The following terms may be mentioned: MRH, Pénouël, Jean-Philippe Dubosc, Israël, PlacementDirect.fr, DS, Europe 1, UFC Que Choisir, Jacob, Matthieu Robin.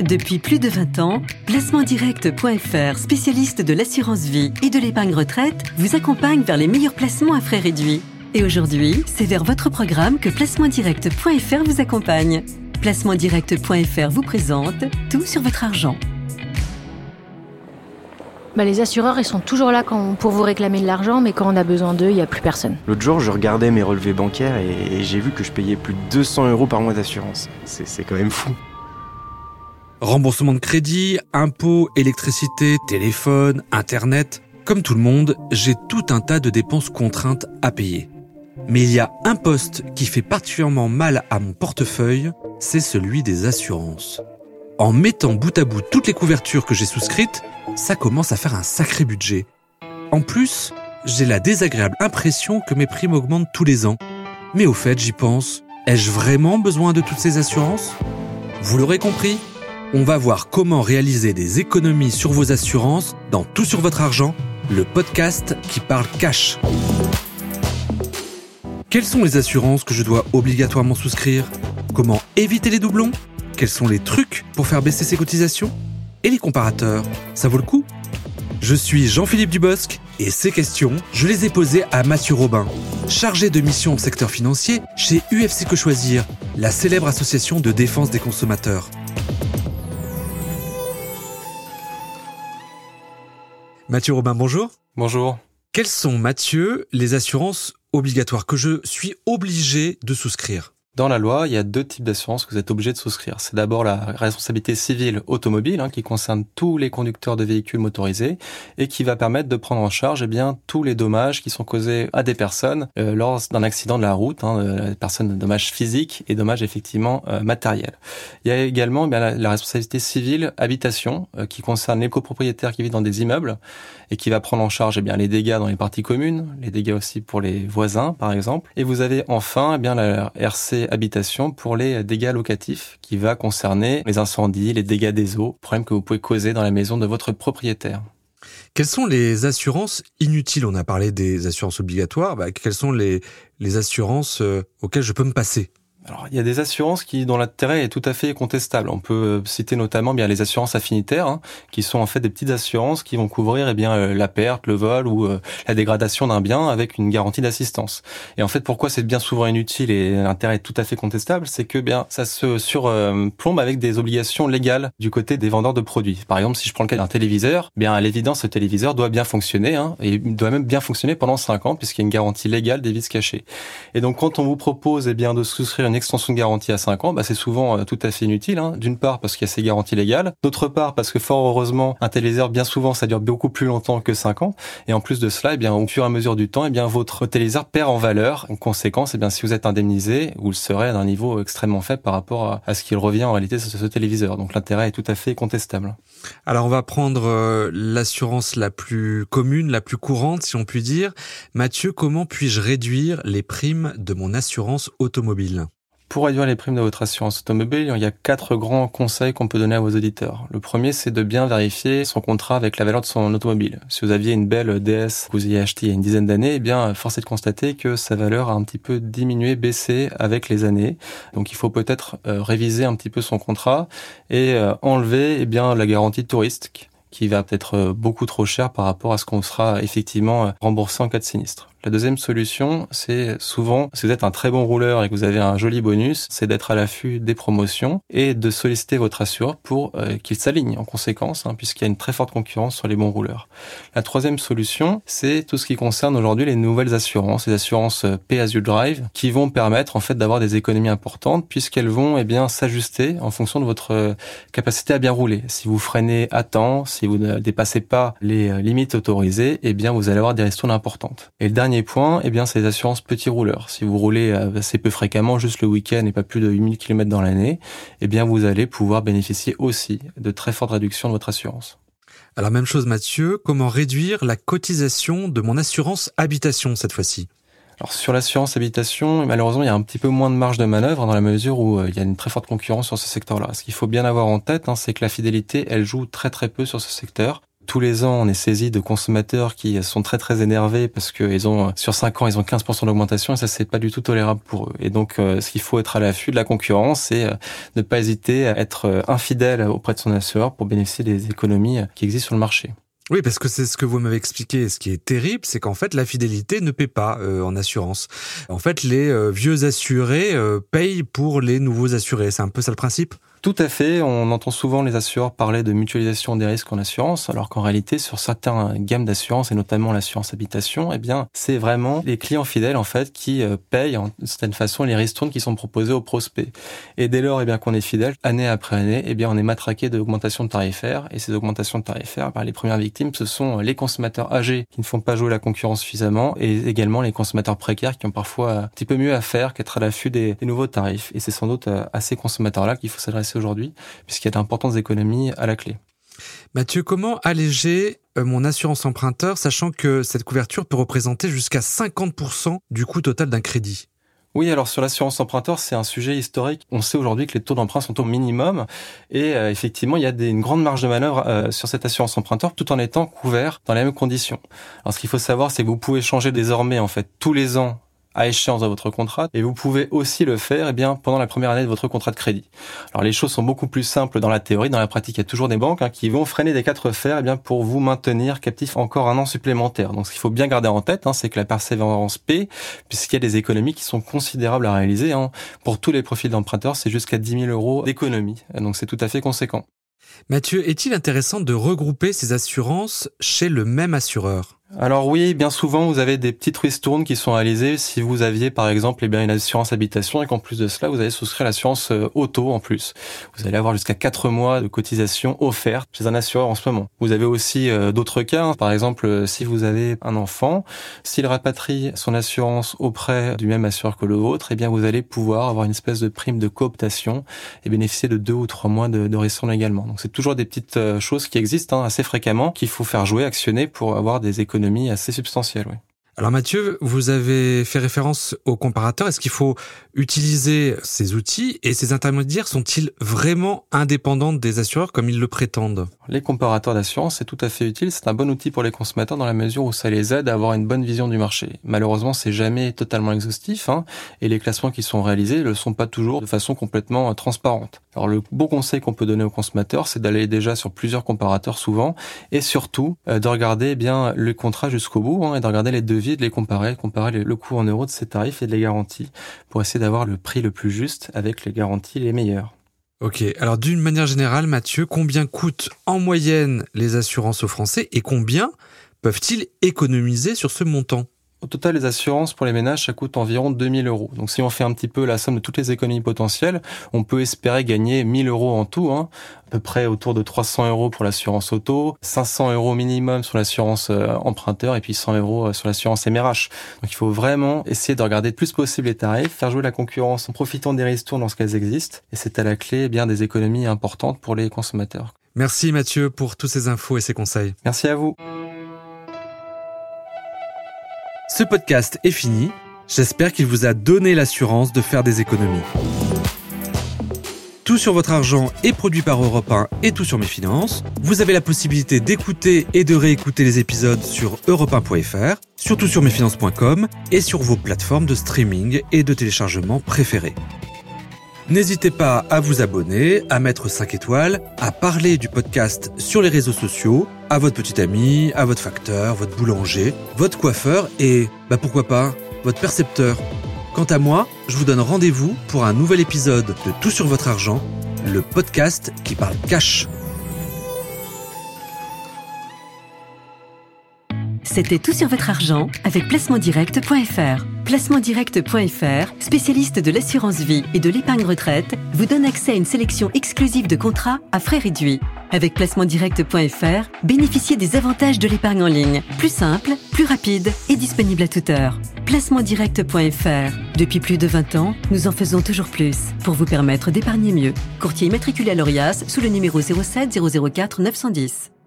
Depuis plus de 20 ans, PlacementDirect.fr, spécialiste de l'assurance vie et de l'épargne retraite, vous accompagne vers les meilleurs placements à frais réduits. Et aujourd'hui, c'est vers votre programme que PlacementDirect.fr vous accompagne. PlacementDirect.fr vous présente Tout sur votre argent. Les assureurs, ils sont toujours là pour vous réclamer de l'argent, mais quand on a besoin d'eux, il n'y a plus personne. L'autre jour, je regardais mes relevés bancaires et j'ai vu que je payais plus de 200 € par mois d'assurance. C'est quand même fou. Remboursement de crédit, impôts, électricité, téléphone, internet... Comme tout le monde, j'ai tout un tas de dépenses contraintes à payer. Mais il y a un poste qui fait particulièrement mal à mon portefeuille, c'est celui des assurances. En mettant bout à bout toutes les couvertures que j'ai souscrites, ça commence à faire un sacré budget. En plus, j'ai la désagréable impression que mes primes augmentent tous les ans. Mais au fait, j'y pense, ai-je vraiment besoin de toutes ces assurances ? Vous l'aurez compris, on va voir comment réaliser des économies sur vos assurances dans Tout sur votre argent, le podcast qui parle cash. Quelles sont les assurances que je dois obligatoirement souscrire ? Comment éviter les doublons ? Quels sont les trucs pour faire baisser ses cotisations ? Et les comparateurs, ça vaut le coup ? Je suis Jean-Philippe Dubosc et ces questions, je les ai posées à Matthieu Robin, chargé de mission au secteur financier chez UFC Que Choisir, la célèbre association de défense des consommateurs. Matthieu Robin, bonjour. Bonjour. Quelles sont, Matthieu, les assurances obligatoires que je suis obligé de souscrire ? Dans la loi, il y a deux types d'assurances que vous êtes obligé de souscrire. C'est d'abord la responsabilité civile automobile, qui concerne tous les conducteurs de véhicules motorisés et qui va permettre de prendre en charge tous les dommages qui sont causés à des personnes lors d'un accident de la route, dommages physiques et dommages effectivement matériels. Il y a également la responsabilité civile habitation qui concerne les copropriétaires qui vivent dans des immeubles et qui va prendre en charge les dégâts dans les parties communes, les dégâts aussi pour les voisins par exemple. Et vous avez enfin la RC habitation pour les dégâts locatifs qui va concerner les incendies, les dégâts des eaux, problèmes que vous pouvez causer dans la maison de votre propriétaire. Quelles sont les assurances inutiles ? On a parlé des assurances obligatoires. Quelles sont les assurances auxquelles je peux me passer ? Alors, il y a des assurances dont l'intérêt est tout à fait contestable. On peut citer notamment les assurances affinitaires, qui sont en fait des petites assurances qui vont couvrir la perte, le vol ou la dégradation d'un bien avec une garantie d'assistance. Et en fait, pourquoi c'est bien souvent inutile et l'intérêt est tout à fait contestable, c'est que ça se surplombe avec des obligations légales du côté des vendeurs de produits. Par exemple, si je prends le cas d'un téléviseur, à l'évidence, ce téléviseur doit bien fonctionner et doit même bien fonctionner pendant 5 ans puisqu'il y a une garantie légale des vices cachés. Et donc, quand on vous propose de souscrire une extension de garantie à 5 ans, c'est souvent tout à fait inutile. D'une part, parce qu'il y a ces garanties légales. D'autre part, parce que fort heureusement, un téléviseur, bien souvent, ça dure beaucoup plus longtemps que 5 ans. Et en plus de cela, au fur et à mesure du temps, votre téléviseur perd en valeur. En conséquence, si vous êtes indemnisé, vous le serez d'un niveau extrêmement faible par rapport à ce qu'il revient en réalité sur ce téléviseur. Donc l'intérêt est tout à fait contestable. Alors on va prendre l'assurance la plus commune, la plus courante, si on peut dire. Matthieu, comment puis-je réduire les primes de mon assurance automobile ? Pour réduire les primes de votre assurance automobile, il y a 4 grands conseils qu'on peut donner à vos auditeurs. Le premier, c'est de bien vérifier son contrat avec la valeur de son automobile. Si vous aviez une belle DS que vous ayez achetée il y a une dizaine d'années, force est de constater que sa valeur a un petit peu diminué, baissé avec les années. Donc, il faut peut-être réviser un petit peu son contrat et enlever la garantie de tout risque qui va peut-être beaucoup trop cher par rapport à ce qu'on sera effectivement remboursé en cas de sinistre. La deuxième solution, c'est souvent, si vous êtes un très bon rouleur et que vous avez un joli bonus, c'est d'être à l'affût des promotions et de solliciter votre assureur pour qu'il s'aligne en conséquence, puisqu'il y a une très forte concurrence sur les bons rouleurs. La troisième solution, c'est tout ce qui concerne aujourd'hui les nouvelles assurances, les assurances Pay As You Drive, qui vont permettre en fait d'avoir des économies importantes, puisqu'elles vont s'ajuster en fonction de votre capacité à bien rouler. Si vous freinez à temps, si vous ne dépassez pas les limites autorisées, vous allez avoir des ristournes importantes. Et le dernier point, c'est les assurances petits rouleurs. Si vous roulez assez peu fréquemment, juste le week-end et pas plus de 8000 km dans l'année, vous allez pouvoir bénéficier aussi de très fortes réductions de votre assurance. Alors même chose Matthieu, comment réduire la cotisation de mon assurance habitation cette fois-ci ? Alors sur l'assurance habitation, malheureusement, il y a un petit peu moins de marge de manœuvre dans la mesure où il y a une très forte concurrence sur ce secteur-là. Ce qu'il faut bien avoir en tête, c'est que la fidélité, elle joue très très peu sur ce secteur. tous les ans, on est saisi de consommateurs qui sont très très énervés parce que ils ont sur 5 ans, ils ont 15% d'augmentation et ça c'est pas du tout tolérable pour eux. Et donc ce qu'il faut être à l'affût de la concurrence et ne pas hésiter à être infidèle auprès de son assureur pour bénéficier des économies qui existent sur le marché. Oui, parce que c'est ce que vous m'avez expliqué. Ce qui est terrible, c'est qu'en fait, la fidélité ne paie pas en assurance. En fait, les vieux assurés payent pour les nouveaux assurés. C'est un peu ça le principe ? Tout à fait. On entend souvent les assureurs parler de mutualisation des risques en assurance, alors qu'en réalité, sur certaines gammes d'assurances, et notamment l'assurance habitation, eh bien, c'est vraiment les clients fidèles, en fait, qui payent, en certaine façon, les ristournes qui sont proposées aux prospects. Et dès lors, eh bien, qu'on est fidèle, année après année, eh bien, on est matraqué d'augmentations tarifaires. Et ces augmentations tarifaires, les premières victimes, ce sont les consommateurs âgés qui ne font pas jouer la concurrence suffisamment, et également les consommateurs précaires qui ont parfois un petit peu mieux à faire qu'être à l'affût des nouveaux tarifs. Et c'est sans doute à ces consommateurs-là qu'il faut s'adresser aujourd'hui, puisqu'il y a d'importantes économies à la clé. Mathieu, comment alléger mon assurance emprunteur, sachant que cette couverture peut représenter jusqu'à 50% du coût total d'un crédit ? Oui, alors sur l'assurance emprunteur, c'est un sujet historique. On sait aujourd'hui que les taux d'emprunt sont au minimum et effectivement, il y a une grande marge de manœuvre sur cette assurance emprunteur tout en étant couvert dans les mêmes conditions. Alors ce qu'il faut savoir, c'est que vous pouvez changer désormais en fait tous les ans à échéance de votre contrat, et vous pouvez aussi le faire pendant la première année de votre contrat de crédit. Alors les choses sont beaucoup plus simples dans la théorie, dans la pratique il y a toujours des banques qui vont freiner des quatre fers pour vous maintenir captif encore un an supplémentaire. Donc ce qu'il faut bien garder en tête, c'est que la persévérance paie, puisqu'il y a des économies qui sont considérables à réaliser. Pour tous les profils d'emprunteurs, c'est jusqu'à 10 000 euros d'économie, donc c'est tout à fait conséquent. Mathieu, est-il intéressant de regrouper ces assurances chez le même assureur ? Alors oui, bien souvent, vous avez des petites ristournes qui sont réalisées si vous aviez, par exemple, une assurance habitation et qu'en plus de cela, vous allez souscrire l'assurance auto en plus. Vous allez avoir jusqu'à 4 mois de cotisation offerte chez un assureur en ce moment. Vous avez aussi d'autres cas. Par exemple, si vous avez un enfant, s'il rapatrie son assurance auprès du même assureur que le vôtre, vous allez pouvoir avoir une espèce de prime de cooptation et bénéficier de 2 ou 3 mois de ristourne également. Donc c'est toujours des petites choses qui existent assez fréquemment, qu'il faut faire jouer, actionner pour avoir des économies assez substantielle, oui. Alors Mathieu, vous avez fait référence aux comparateurs. Est-ce qu'il faut utiliser ces outils et ces intermédiaires sont-ils vraiment indépendants des assureurs comme ils le prétendent ? Les comparateurs d'assurance, c'est tout à fait utile. C'est un bon outil pour les consommateurs dans la mesure où ça les aide à avoir une bonne vision du marché. Malheureusement, c'est jamais totalement exhaustif, et les classements qui sont réalisés ne le sont pas toujours de façon complètement transparente. Alors le bon conseil qu'on peut donner aux consommateurs, c'est d'aller déjà sur plusieurs comparateurs souvent et surtout de regarder le contrat jusqu'au bout et de regarder les devis, de les comparer le coût en euros de ces tarifs et de les garanties pour essayer d'avoir le prix le plus juste avec les garanties les meilleures. Ok, alors d'une manière générale, Mathieu, combien coûtent en moyenne les assurances aux Français et combien peuvent-ils économiser sur ce montant ? Au total, les assurances pour les ménages, ça coûte environ 2 000 euros. Donc, si on fait un petit peu la somme de toutes les économies potentielles, on peut espérer gagner 1 000 euros en tout, à peu près autour de 300 euros pour l'assurance auto, 500 euros minimum sur l'assurance emprunteur et puis 100 euros sur l'assurance MRH. Donc, il faut vraiment essayer de regarder le plus possible les tarifs, faire jouer la concurrence en profitant des ristournes lorsqu'elles existent. Et c'est à la clé, des économies importantes pour les consommateurs. Merci Mathieu pour toutes ces infos et ces conseils. Merci à vous. Ce podcast est fini. J'espère qu'il vous a donné l'assurance de faire des économies. Tout sur votre argent est produit par Europe 1 et Tout sur mes finances. Vous avez la possibilité d'écouter et de réécouter les épisodes sur europe1.fr, sur toutsurmesfinances.com et sur vos plateformes de streaming et de téléchargement préférées. N'hésitez pas à vous abonner, à mettre 5 étoiles, à parler du podcast sur les réseaux sociaux, à votre petit ami, à votre facteur, votre boulanger, votre coiffeur et, pourquoi pas, votre percepteur. Quant à moi, je vous donne rendez-vous pour un nouvel épisode de Tout sur votre argent, le podcast qui parle cash. C'était Tout sur votre argent avec PlacementDirect.fr. PlacementDirect.fr, spécialiste de l'assurance vie et de l'épargne retraite, vous donne accès à une sélection exclusive de contrats à frais réduits. Avec PlacementDirect.fr, bénéficiez des avantages de l'épargne en ligne, plus simple, plus rapide et disponible à toute heure. PlacementDirect.fr, depuis plus de 20 ans, nous en faisons toujours plus pour vous permettre d'épargner mieux. Courtier immatriculé à l'ORIAS sous le numéro 07 004 910.